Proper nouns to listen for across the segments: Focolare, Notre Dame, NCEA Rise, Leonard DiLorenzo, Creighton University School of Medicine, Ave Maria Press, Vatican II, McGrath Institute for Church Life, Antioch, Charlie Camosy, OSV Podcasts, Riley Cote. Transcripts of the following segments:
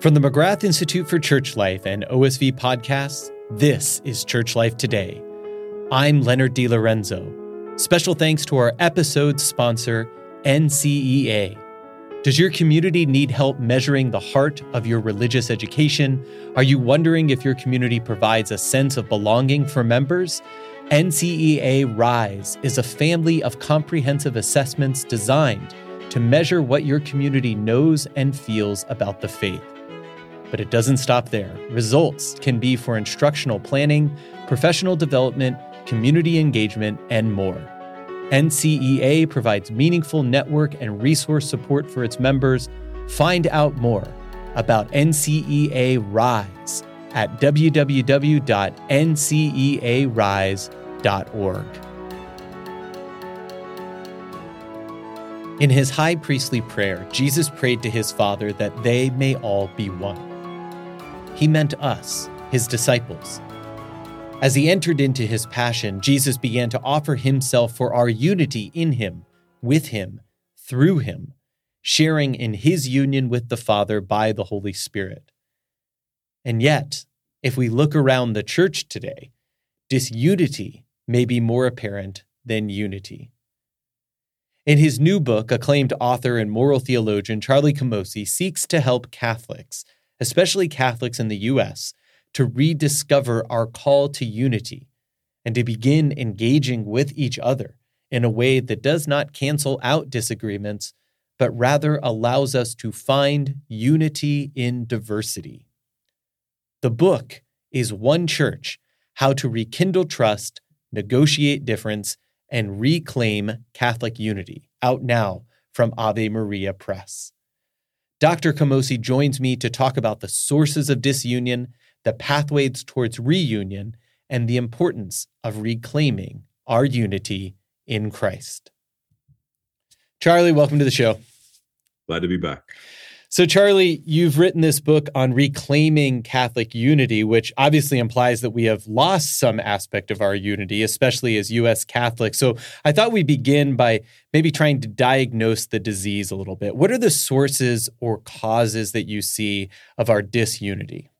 From the McGrath Institute for Church Life and OSV Podcasts, this is Church Life Today. I'm Leonard DiLorenzo. Special thanks to our episode sponsor, NCEA. Does your community need help measuring the heart of your religious education? Are you wondering if your community provides a sense of belonging for members? NCEA Rise is a family of comprehensive assessments designed to measure what your community knows and feels about the faith. But it doesn't stop there. Results can be for instructional planning, professional development, community engagement, and more. NCEA provides meaningful network and resource support for its members. Find out more about NCEA Rise at www.ncearise.org. In his high priestly prayer, Jesus prayed to his Father that they may all be one. He meant us, his disciples. As he entered into his passion, Jesus began to offer himself for our unity in him, with him, through him, sharing in his union with the Father by the Holy Spirit. And yet, if we look around the church today, disunity may be more apparent than unity. In his new book, acclaimed author and moral theologian Charlie Camosy seeks to help Catholics, especially Catholics in the U.S., to rediscover our call to unity and to begin engaging with each other in a way that does not cancel out disagreements, but rather allows us to find unity in diversity. The book is One Church: How to Rekindle Trust, Negotiate Difference, and Reclaim Catholic Unity, out now from Ave Maria Press. Dr. Camosy joins me to talk about the sources of disunion, the pathways towards reunion, and the importance of reclaiming our unity in Christ. Charlie, welcome to the show. Glad to be back. So, Charlie, you've written this book on reclaiming Catholic unity, which obviously implies that we have lost some aspect of our unity, especially as U.S. Catholics. So I thought we'd begin by maybe trying to diagnose the disease a little bit. What are the sources or causes that you see of our disunity?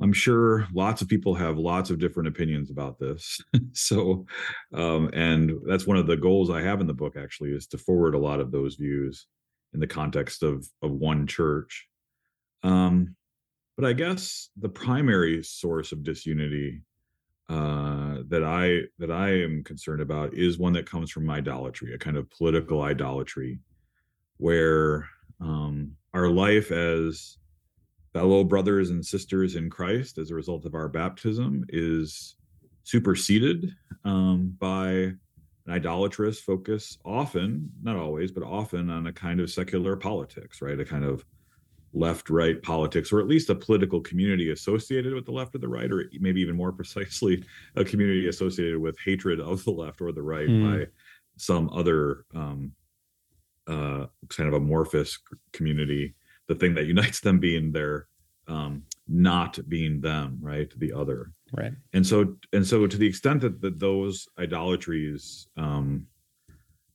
I'm sure lots of people have lots of different opinions about this. And that's one of the goals I have in the book, actually, is to forward a lot of those views in the context of one church. But I guess the primary source of disunity that I am concerned about is one that comes from idolatry, a kind of political idolatry, where our life as fellow brothers and sisters in Christ as a result of our baptism is superseded by an idolatrous focus, often, not always, but often on a kind of secular politics, right? A kind of left-right politics, or at least a political community associated with the left or the right, or maybe even more precisely, a community associated with hatred of the left or the right by some other kind of amorphous community, the thing that unites them being their not being them, right? The other. Right. And so to the extent that those idolatries,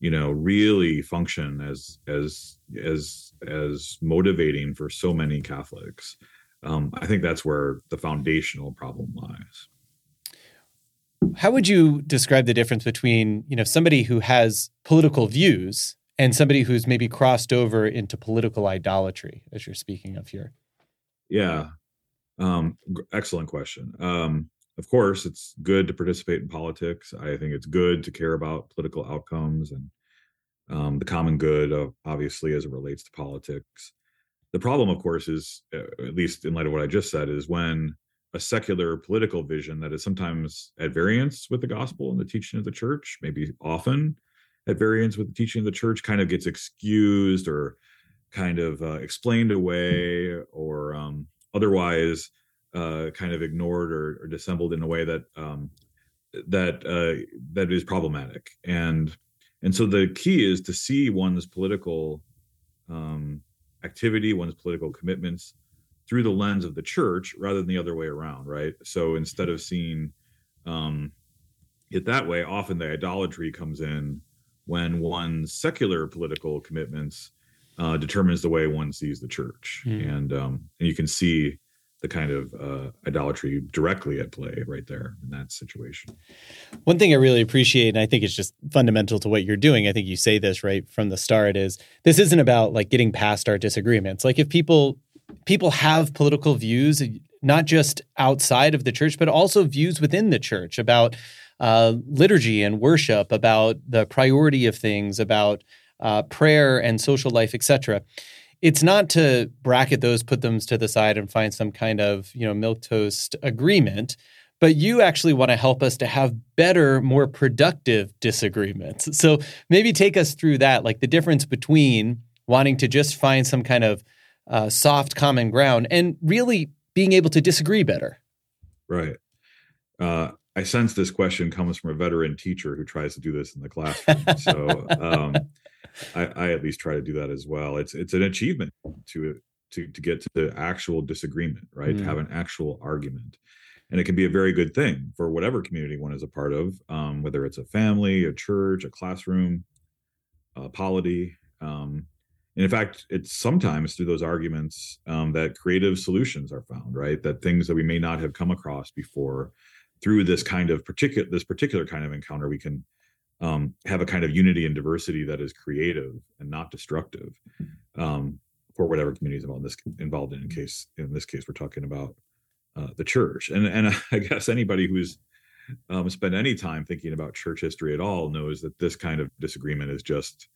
really function as motivating for so many Catholics, I think that's where the foundational problem lies. How would you describe the difference between, somebody who has political views and somebody who's maybe crossed over into political idolatry, as you're speaking of here? Yeah. Excellent question. Of course, it's good to participate in politics. I think it's good to care about political outcomes and the common good, obviously, as it relates to politics. The problem, of course, is, at least in light of what I just said, is when a secular political vision that is sometimes at variance with the gospel and the teaching of the church, maybe often at variance with the teaching of the church, kind of gets excused or kind of explained away or otherwise kind of ignored or dissembled in a way that is problematic. And so the key is to see one's political activity, one's political commitments through the lens of the church rather than the other way around, right? So instead of seeing it that way, often the idolatry comes in when one's secular political commitments determines the way one sees the church. Mm. And you can see the kind of idolatry directly at play right there in that situation. One thing I really appreciate, and I think it's just fundamental to what you're doing, I think you say this right from the start, is this isn't about like getting past our disagreements. Like if people have political views, not just outside of the church, but also views within the church about liturgy and worship, about the priority of things, about prayer and social life, et cetera. It's not to bracket those, put them to the side and find some kind of, milquetoast agreement, but you actually want to help us to have better, more productive disagreements. So maybe take us through that, like the difference between wanting to just find some kind of soft common ground and really being able to disagree better. Right. I sense this question comes from a veteran teacher who tries to do this in the classroom. So I at least try to do that as well. It's an achievement to get to the actual disagreement, right? Mm. To have an actual argument. And it can be a very good thing for whatever community one is a part of, whether it's a family, a church, a classroom, a polity. And in fact, it's sometimes through those arguments that creative solutions are found, right? That things that we may not have come across before, through this kind of particular kind of encounter, we can have a kind of unity and diversity that is creative and not destructive for whatever community is involved in. In this case, we're talking about the church, and I guess anybody who's spent any time thinking about church history at all knows that this kind of disagreement is just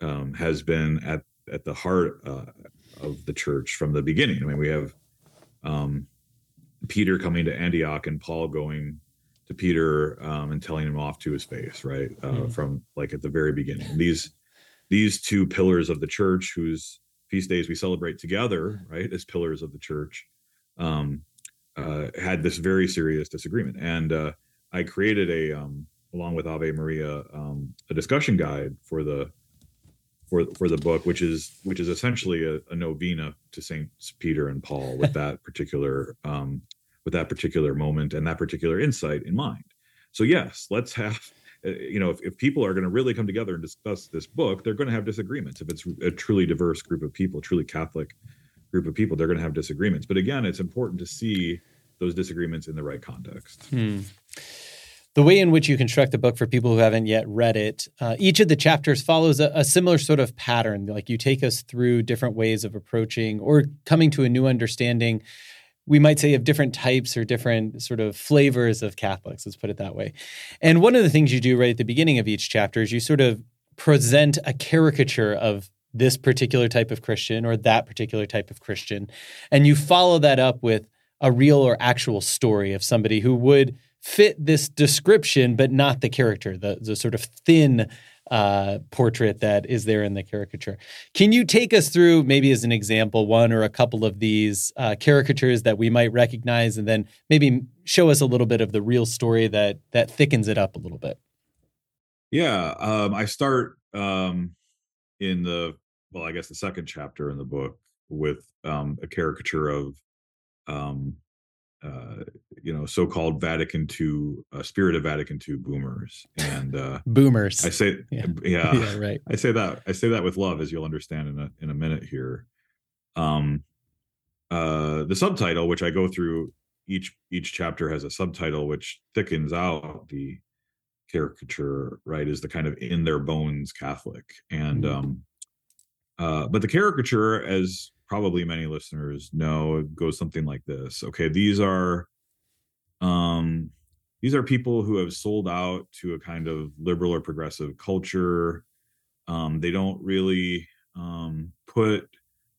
has been at the heart of the church from the beginning. I mean, we have Peter coming to Antioch and Paul going to Peter and telling him off to his face, right? From like at the very beginning. These two pillars of the church, whose feast days we celebrate together, right, as pillars of the church, had this very serious disagreement. And I created along with Ave Maria, a discussion guide for the book, which is essentially a novena to Saint Peter and Paul with that particular moment and that particular insight in mind. So yes, let's have if people are going to really come together and discuss this book, they're going to have disagreements. If it's a truly diverse group of people, truly Catholic group of people, they're going to have disagreements. But again, it's important to see those disagreements in the right context. Hmm. The way in which you construct the book for people who haven't yet read it, each of the chapters follows a similar sort of pattern. Like you take us through different ways of approaching or coming to a new understanding, we might say, of different types or different sort of flavors of Catholics, let's put it that way. And one of the things you do right at the beginning of each chapter is you sort of present a caricature of this particular type of Christian or that particular type of Christian. And you follow that up with a real or actual story of somebody who would fit this description, but not the character, the sort of thin portrait that is there in the caricature. Can you take us through, maybe as an example, one or a couple of these caricatures that we might recognize, and then maybe show us a little bit of the real story that thickens it up a little bit? Yeah, I start in the second chapter in the book with a caricature of so-called Vatican II, spirit of Vatican II boomers and boomers. I say, yeah, right. I say that with love, as you'll understand in a minute here. The subtitle, which I go through each chapter, has a subtitle which thickens out the caricature. Right, is the kind of in their bones Catholic, and but the caricature, as probably many listeners know, it goes something like this. Okay, these are people who have sold out to a kind of liberal or progressive culture. They don't really put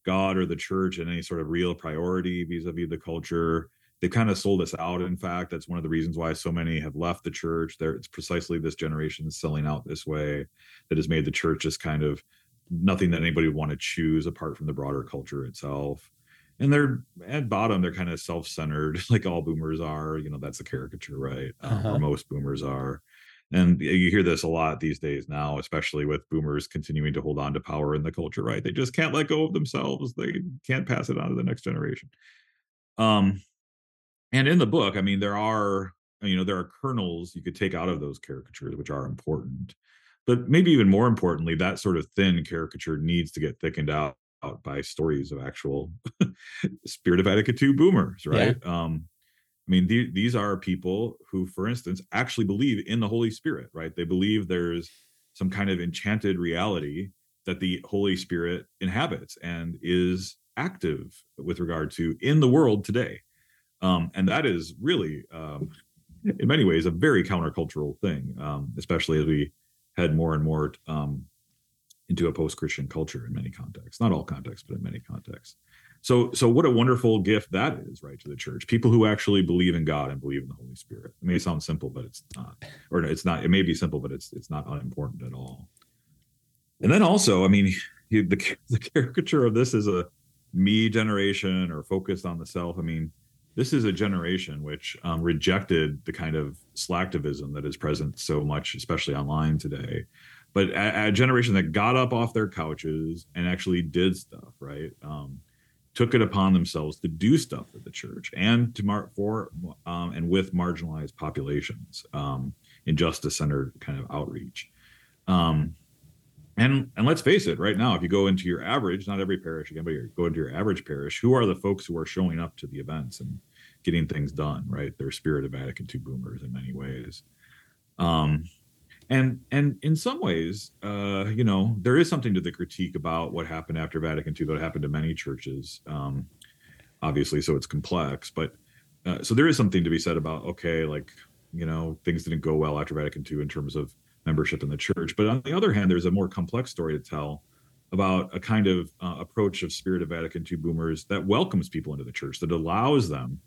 God or the church in any sort of real priority vis-a-vis the culture. They've kind of sold us out. In fact, that's one of the reasons why so many have left the church. It's precisely this generation selling out this way that has made the church just kind of nothing that anybody would want to choose apart from the broader culture itself. And they're at bottom, they're kind of self-centered, like all boomers are. That's a caricature, right? Or most boomers are. And you hear this a lot these days now, especially with boomers continuing to hold on to power in the culture, right? They just can't let go of themselves. They can't pass it on to the next generation. And in the book, I mean, there are kernels you could take out of those caricatures, which are important. But maybe even more importantly, that sort of thin caricature needs to get thickened out by stories of actual Spirit of Attica II boomers, right? Yeah. I mean, these are people who, for instance, actually believe in the Holy Spirit, right? They believe there's some kind of enchanted reality that the Holy Spirit inhabits and is active with regard to in the world today. And that is really, in many ways, a very countercultural thing, especially as we head more and more into a post-Christian culture in many contexts, not all contexts, but in many contexts. So what a wonderful gift that is, right, to the church. People who actually believe in God and believe in the Holy Spirit. It may sound simple, but it's not. Or it's not. It may be simple, but it's not unimportant at all. And then also, I mean, the caricature of this is a me generation or focused on the self. I mean, this is a generation which rejected the kind of slacktivism that is present so much, especially online today. But a generation that got up off their couches and actually did stuff, right? Took it upon themselves to do stuff with the church and to and with marginalized populations in justice-centered kind of outreach. And let's face it, right now, if you go into your average, not every parish again, but you go into your average parish, who are the folks who are showing up to the events and getting things done, right? They're Spirit of Vatican II boomers in many ways. And in some ways, you know, there is something to the critique about what happened after Vatican II that happened to many churches, obviously, so it's complex. But so there is something to be said about, okay, like, you know, things didn't go well after Vatican II in terms of membership in the church. But on the other hand, there's a more complex story to tell about a kind of approach of Spirit of Vatican II boomers that welcomes people into the church, that allows them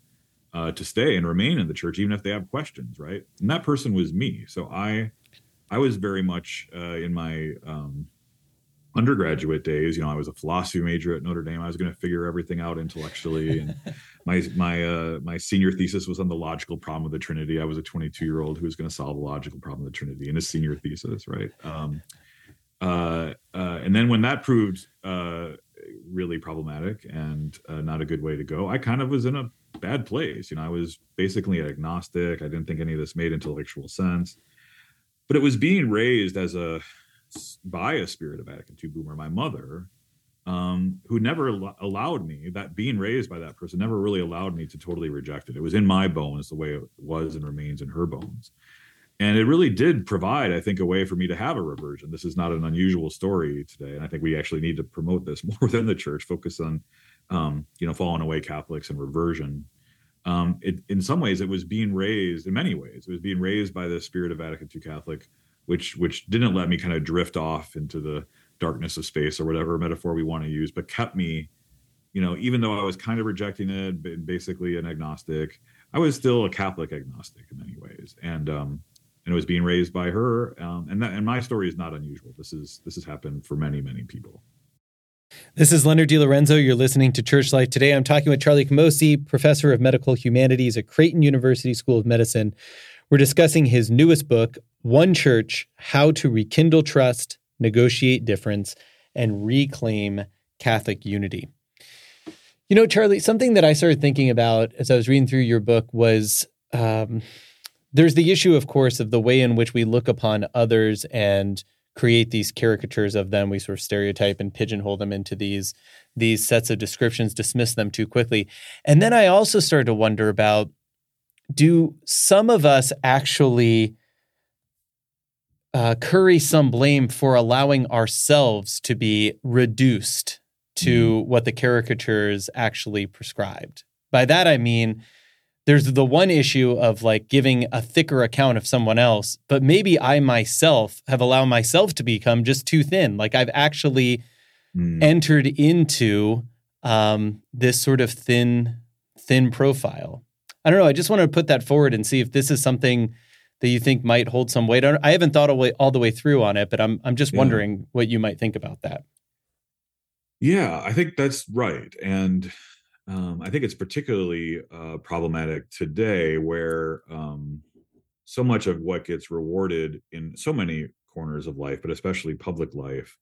to stay and remain in the church, even if they have questions, right? And that person was me. So I was very much in my undergraduate days. You know, I was a philosophy major at Notre Dame. I was going to figure everything out intellectually. And my senior thesis was on the logical problem of the Trinity. I was a 22-year-old who was going to solve the logical problem of the Trinity in a senior thesis, right? And then when that proved really problematic and not a good way to go, I kind of was in a bad place. You know, I was basically agnostic. I didn't think any of this made intellectual sense. But it was being raised as by a Spirit of Vatican II boomer, my mother, who never allowed me, that being raised by that person never really allowed me to totally reject it. It was in my bones the way it was and remains in her bones. And it really did provide, I think, a way for me to have a reversion. This is not an unusual story today. And I think we actually need to promote this more than the church, focus on, you know, fallen away Catholics and reversion. In some ways, it was being raised, in many ways, it was being raised by the Spirit of Vatican II Catholic, which didn't let me kind of drift off into the darkness of space or whatever metaphor we want to use, but kept me, you know, even though I was kind of rejecting it, basically an agnostic, I was still a Catholic agnostic in many ways. And it was being raised by her. And my story is not unusual. This has happened for many, many people. This is Leonard DiLorenzo. You're listening to Church Life Today. I'm talking with Charlie Camosy, professor of medical humanities at Creighton University School of Medicine. We're discussing his newest book, One Church, How to Rekindle Trust, Negotiate Difference, and Reclaim Catholic Unity. You know, Charlie, something that I started thinking about as I was reading through your book was there's the issue, of course, of the way in which we look upon others and create these caricatures of them. We sort of stereotype and pigeonhole them into these sets of descriptions, dismiss them too quickly. And then I also started to wonder about, do some of us actually curry some blame for allowing ourselves to be reduced to what the caricatures actually prescribed? By that, I mean, there's the one issue of like giving a thicker account of someone else, but maybe I myself have allowed myself to become just too thin. Like I've actually entered into this sort of thin profile. I don't know. I just wanted to put that forward and see if this is something that you think might hold some weight. I haven't thought all the way through on it, but I'm just wondering what you might think about that. Yeah, I think that's right. And I think it's particularly problematic today where so much of what gets rewarded in so many corners of life, but especially public life,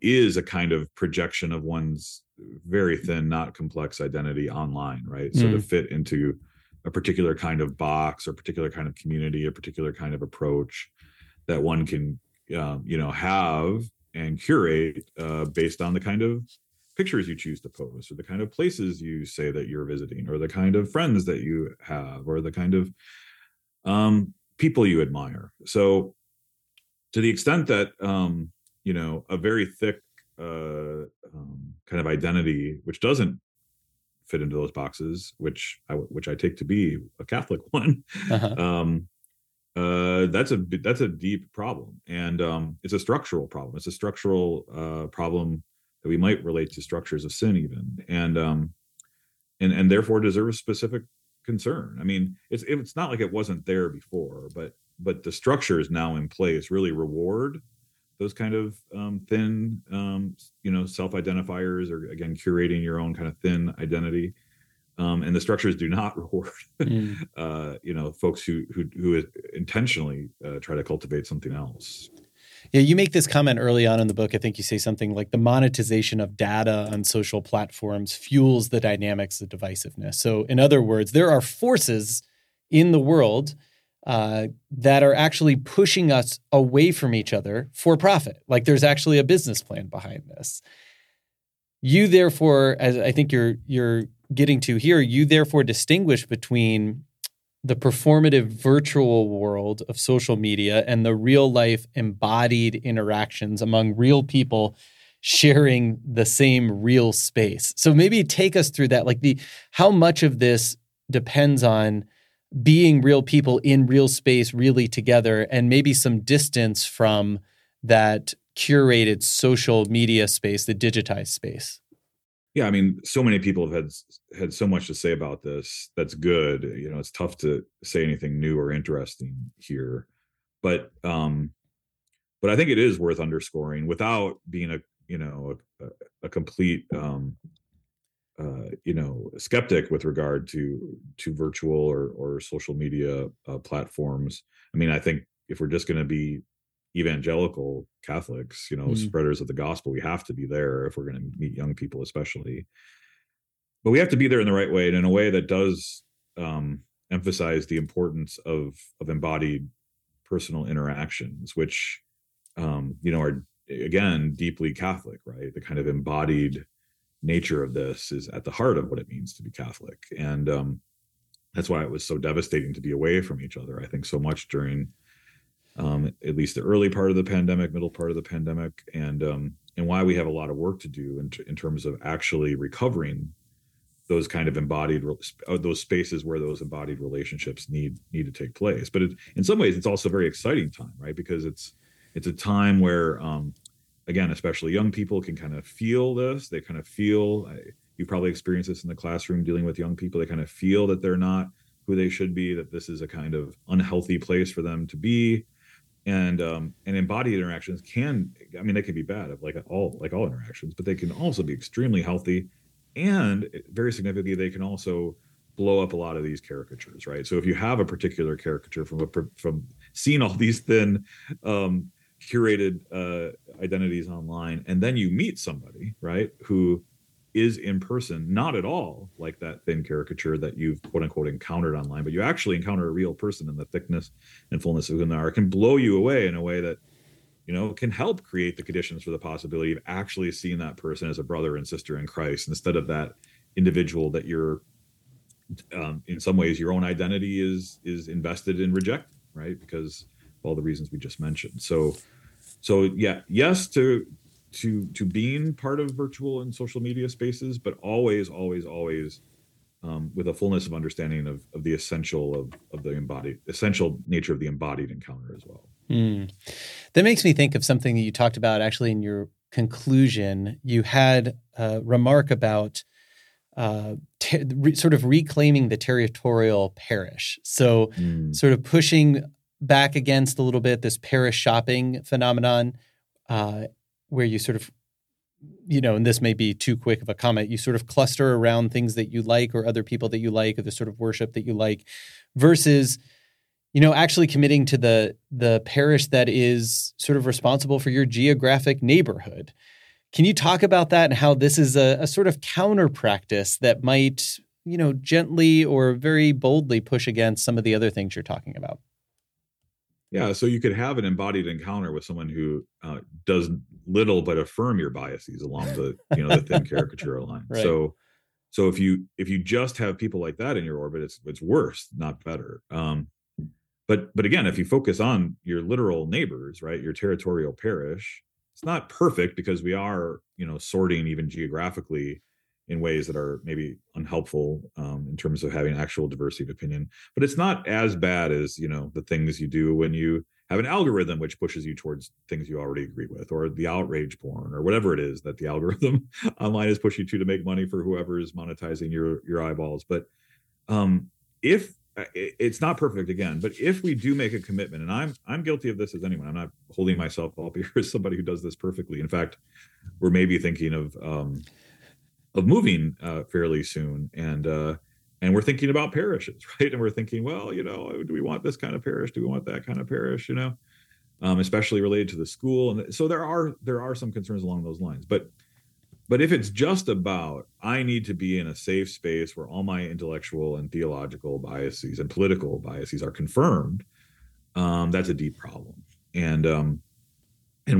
is a kind of projection of one's very thin, not complex identity online, right? So to fit into a particular kind of box or particular kind of community, a particular kind of approach that one can have and curate based on the kind of pictures you choose to post, or the kind of places you say that you're visiting, or the kind of friends that you have, or the kind of people you admire. So to the extent that, a very thick kind of identity, which doesn't fit into those boxes, which I take to be a Catholic one, that's a deep problem. And it's a structural problem. It's a structural problem that we might relate to structures of sin even, and therefore deserves specific concern. I mean, it's not like it wasn't there before, but the structures now in place really reward those kind of thin, self-identifiers, or again, curating your own kind of thin identity. And the structures do not reward, folks who intentionally try to cultivate something else. Yeah, you make this comment early on in the book. I think you say something like the monetization of data on social platforms fuels the dynamics of divisiveness. So in other words, there are forces in the world that are actually pushing us away from each other for profit. Like there's actually a business plan behind this. You therefore, as I think you're getting to here, you therefore distinguish between the performative virtual world of social media and the real life embodied interactions among real people sharing the same real space. So maybe take us through that, like how much of this depends on being real people in real space, really together, and maybe some distance from that curated social media space, the digitized space. Yeah, I mean, so many people have had so much to say about this. That's good. It's tough to say anything new or interesting here, but I think it is worth underscoring without being a complete skeptic with regard to virtual or social media platforms. I mean, I think if we're just going to be evangelical Catholics, spreaders of the gospel, we have to be there if we're going to meet young people, especially. But we have to be there in the right way, and in a way that does emphasize the importance of embodied personal interactions, which are again deeply Catholic, right? The kind of embodied nature of this is at the heart of what it means to be Catholic, and that's why it was so devastating to be away from each other. I think so much during. At least the early part of the pandemic, middle part of the pandemic, and why we have a lot of work to do in terms of actually recovering those kind of embodied those spaces where those embodied relationships need to take place. But in some ways, it's also a very exciting time, right? Because it's a time where, again, especially young people can kind of feel this. They kind of feel, you probably experience this in the classroom dealing with young people. They kind of feel that they're not who they should be, that this is a kind of unhealthy place for them to be. And embodied interactions they can be bad, like all interactions, but they can also be extremely healthy, and very significantly, they can also blow up a lot of these caricatures, right? So if you have a particular caricature from seeing all these thin curated identities online, and then you meet somebody, right, who is in person not at all like that thin caricature that you've quote unquote encountered online, but you actually encounter a real person in the thickness and fullness of who they are, can blow you away in a way that, can help create the conditions for the possibility of actually seeing that person as a brother and sister in Christ, instead of that individual that you're, in some ways, your own identity is invested in rejecting, right? Because of all the reasons we just mentioned. So yeah, yes to being part of virtual and social media spaces, but always with a fullness of understanding of the essential of the embodied, essential nature of the embodied encounter as well. That makes me think of something that you talked about actually in your conclusion. You had a remark about sort of reclaiming the territorial parish. So sort of pushing back against a little bit this parish shopping phenomenon, where you sort of, and this may be too quick of a comment, you sort of cluster around things that you like, or other people that you like, or the sort of worship that you like, versus, actually committing to the parish that is sort of responsible for your geographic neighborhood. Can you talk about that and how this is a sort of counter practice that might, gently or very boldly push against some of the other things you're talking about? Yeah, so you could have an embodied encounter with someone who does little but affirm your biases along the the thin caricature line. Right. So if you just have people like that in your orbit, it's worse, not better. But again, if you focus on your literal neighbors, right, your territorial parish, it's not perfect because we are sorting even geographically in ways that are maybe unhelpful in terms of having actual diversity of opinion. But it's not as bad as, the things you do when you have an algorithm which pushes you towards things you already agree with, or the outrage porn, or whatever it is that the algorithm online is pushing you to make money for whoever is monetizing your eyeballs. But if it's not perfect again, but if we do make a commitment, and I'm guilty of this as anyone, I'm not holding myself up here as somebody who does this perfectly. In fact, we're maybe thinking of moving fairly soon. And we're thinking about parishes, right? And we're thinking, well, do we want this kind of parish? Do we want that kind of parish? Especially related to the school. And so there are some concerns along those lines, but if it's just about, I need to be in a safe space where all my intellectual and theological biases and political biases are confirmed, that's a deep problem. And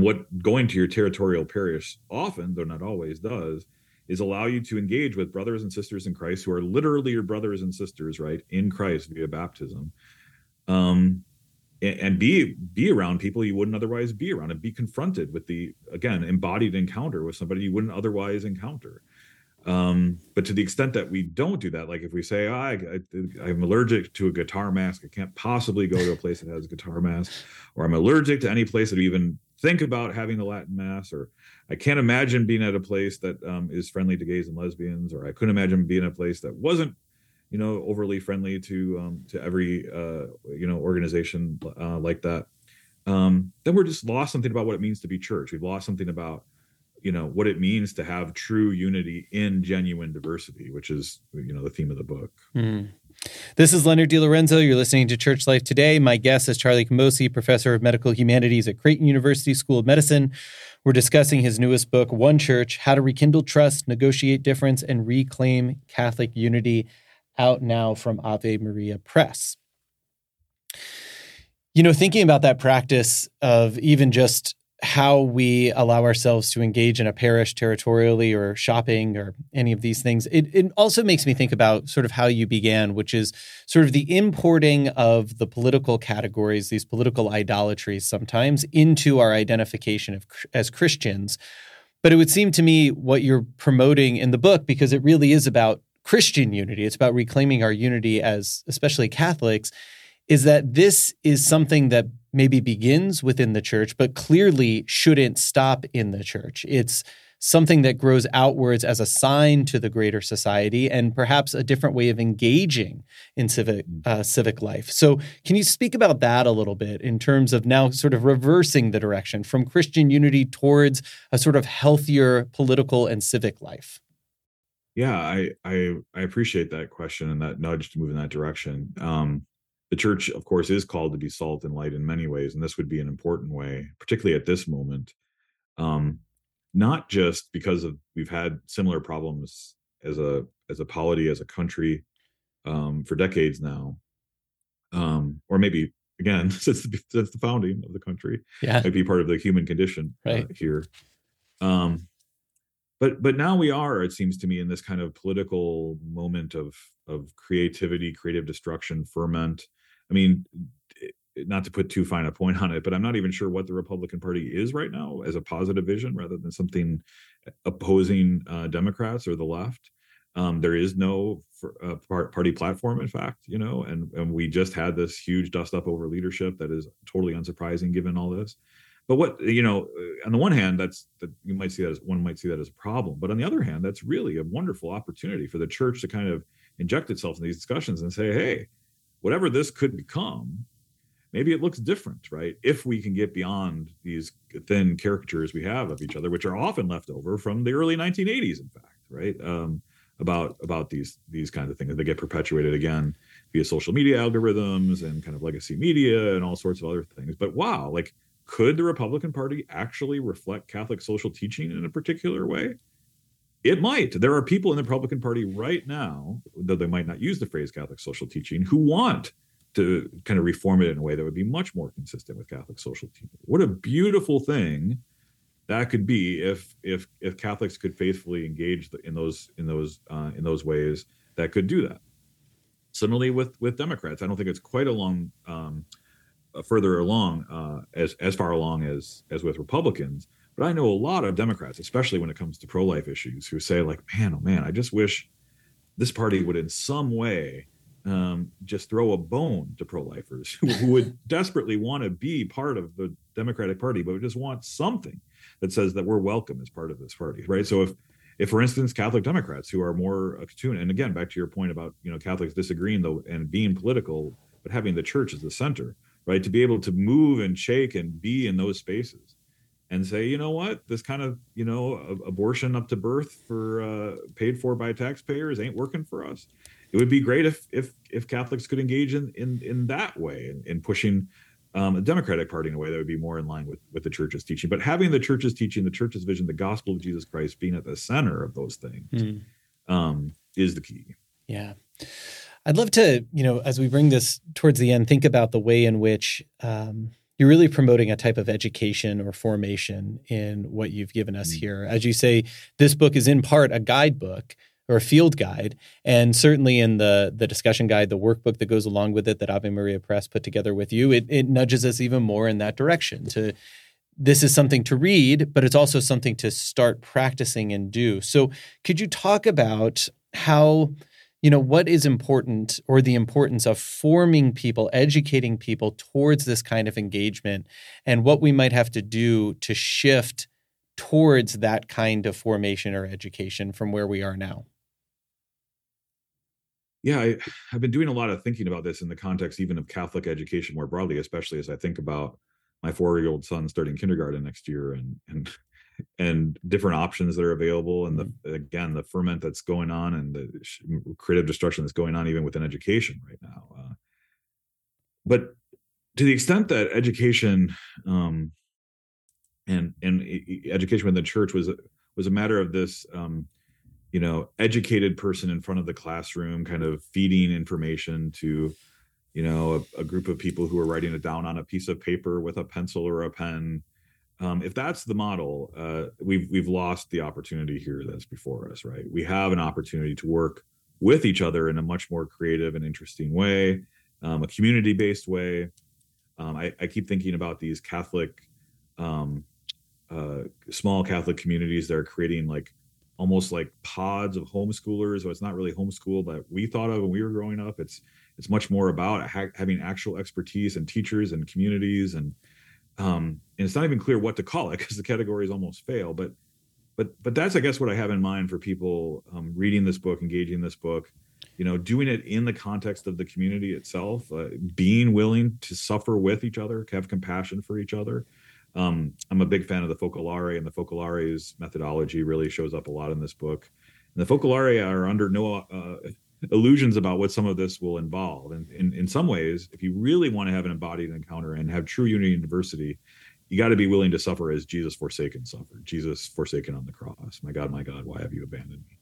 what going to your territorial parish often, though not always, does is allow you to engage with brothers and sisters in Christ who are literally your brothers and sisters, right, in Christ via baptism, and be around people you wouldn't otherwise be around, and be confronted with the, again, embodied encounter with somebody you wouldn't otherwise encounter. But to the extent that we don't do that, like if we say, I'm allergic to a guitar mask, I can't possibly go to a place that has a guitar mask, or I'm allergic to any place that even think about having the Latin mass, or I can't imagine being at a place that is friendly to gays and lesbians, or I couldn't imagine being at a place that wasn't, overly friendly to every, organization like that. Then we're just lost something about what it means to be church. We've lost something about, what it means to have true unity in genuine diversity, which is, the theme of the book. Mm. This is Leonard DiLorenzo. You're listening to Church Life Today. My guest is Charlie Camosy, professor of medical humanities at Creighton University School of Medicine. We're discussing his newest book, One Church, How to Rekindle Trust, Negotiate Difference, and Reclaim Catholic Unity, out now from Ave Maria Press. Thinking about that practice of even just how we allow ourselves to engage in a parish territorially or shopping or any of these things. It also makes me think about sort of how you began, which is sort of the importing of the political categories, these political idolatries sometimes, into our identification as Christians. But it would seem to me what you're promoting in the book, because it really is about Christian unity, it's about reclaiming our unity as especially Catholics, is that this is something that maybe begins within the church, but clearly shouldn't stop in the church. It's something that grows outwards as a sign to the greater society and perhaps a different way of engaging in civic life. So can you speak about that a little bit in terms of now sort of reversing the direction from Christian unity towards a sort of healthier political and civic life? Yeah, I appreciate that question and that nudge to move in that direction. The church, of course, is called to be salt and light in many ways, and this would be an important way, particularly at this moment, not just because of we've had similar problems as a polity, as a country, for decades now, or maybe, again, since the founding of the country. Yeah. Might be part of the human condition here. But now we are, it seems to me, in this kind of political moment of creativity, creative destruction, ferment. I mean, not to put too fine a point on it, but I'm not even sure what the Republican Party is right now as a positive vision rather than something opposing Democrats or the left. There is no party platform, in fact, and we just had this huge dust up over leadership that is totally unsurprising given all this. But what, on the one hand, one might see that as a problem. But on the other hand, that's really a wonderful opportunity for the church to kind of inject itself in these discussions and say, hey, whatever this could become, maybe it looks different, right? If we can get beyond these thin caricatures we have of each other, which are often left over from the early 1980s, in fact, right? About these kinds of things that get perpetuated again via social media algorithms and kind of legacy media and all sorts of other things. But wow, could the Republican Party actually reflect Catholic social teaching in a particular way? It might. There are people in the Republican Party right now, though they might not use the phrase Catholic social teaching, who want to kind of reform it in a way that would be much more consistent with Catholic social teaching. What a beautiful thing that could be if Catholics could faithfully engage in those ways that could do that. Similarly with Democrats, I don't think it's quite along as far along as with Republicans. But I know a lot of Democrats, especially when it comes to pro-life issues, who say like, man, oh man, I just wish this party would in some way just throw a bone to pro-lifers who would desperately want to be part of the Democratic Party, but would just want something that says that we're welcome as part of this party, right? So if for instance, Catholic Democrats who are more attuned, and again, back to your point about, you know, Catholics disagreeing though and being political, but having the church as the center, right? To be able to move and shake and be in those spaces and say, you know what, this kind of, you know, abortion up to birth for paid for by taxpayers ain't working for us. It would be great if Catholics could engage in that way in pushing a Democratic Party in a way that would be more in line with the church's teaching. But having the church's teaching, the church's vision, the gospel of Jesus Christ being at the center of those things is the key. Yeah. I'd love to, you know, as we bring this towards the end, think about the way in which you're really promoting a type of education or formation in what you've given us here. As you say, this book is in part a guidebook or a field guide. And certainly in the discussion guide, the workbook that goes along with it that Ave Maria Press put together with you, it nudges us even more in that direction. To this is something to read, but it's also something to start practicing and do. So could you talk about how, you know, what is important or the importance of forming people, educating people towards this kind of engagement and what we might have to do to shift towards that kind of formation or education from where we are now? Yeah, I've been doing a lot of thinking about this in the context even of Catholic education more broadly, especially as I think about my 4-year-old son starting kindergarten next year and different options that are available and the ferment that's going on and the creative destruction that's going on even within education right now. But to the extent that education and education within the church was a matter of this, you know, educated person in front of the classroom, kind of feeding information to, you know, a group of people who are writing it down on a piece of paper with a pencil or a pen. If that's the model, we've lost the opportunity here that's before us, right? We have an opportunity to work with each other in a much more creative and interesting way, a community-based way. I keep thinking about these Catholic small Catholic communities that are creating like almost like pods of homeschoolers. So it's not really homeschool, but we thought of when we were growing up. It's much more about having actual expertise and teachers and communities, and it's not even clear what to call it because the categories almost fail. But that's I guess what I have in mind for people reading this book, engaging in this book. You know, doing it in the context of the community itself, being willing to suffer with each other, have compassion for each other. I'm a big fan of the Focolare, and the Focolare's methodology really shows up a lot in this book. And the Focolare are under no illusions about what some of this will involve. And in some ways, if you really want to have an embodied encounter and have true unity and diversity, you got to be willing to suffer as Jesus forsaken suffered, Jesus forsaken on the cross. My God, why have you abandoned me?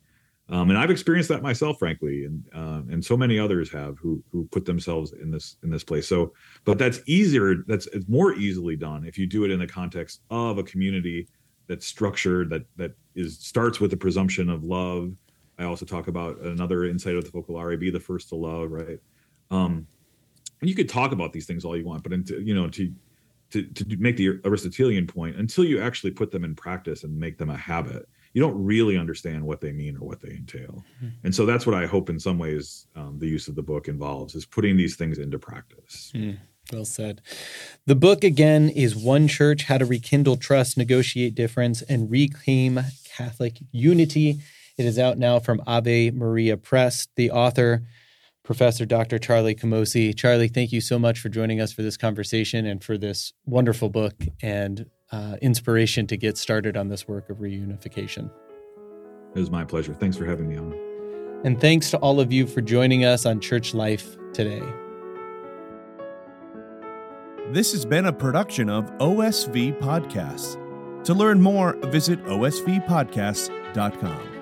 And I've experienced that myself, frankly, and so many others have who put themselves in this place. So, but that's easier. It's more easily done if you do it in the context of a community that's structured, that starts with the presumption of love. I also talk about another insight of the Focolare: be the first to love, right? And you could talk about these things all you want, but to make the Aristotelian point, until you actually put them in practice and make them a habit, you don't really understand what they mean or what they entail. And so that's what I hope in some ways the use of the book involves, is putting these things into practice. Well said. The book, again, is One Church: How to Rekindle Trust, Negotiate Difference, and Reclaim Catholic Unity. It is out now from Ave Maria Press. The author, Professor Dr. Charlie Camosy. Charlie, thank you so much for joining us for this conversation and for this wonderful book and inspiration to get started on this work of reunification. It was my pleasure. Thanks for having me on. And thanks to all of you for joining us on Church Life Today. This has been a production of OSV Podcasts. To learn more, visit osvpodcasts.com.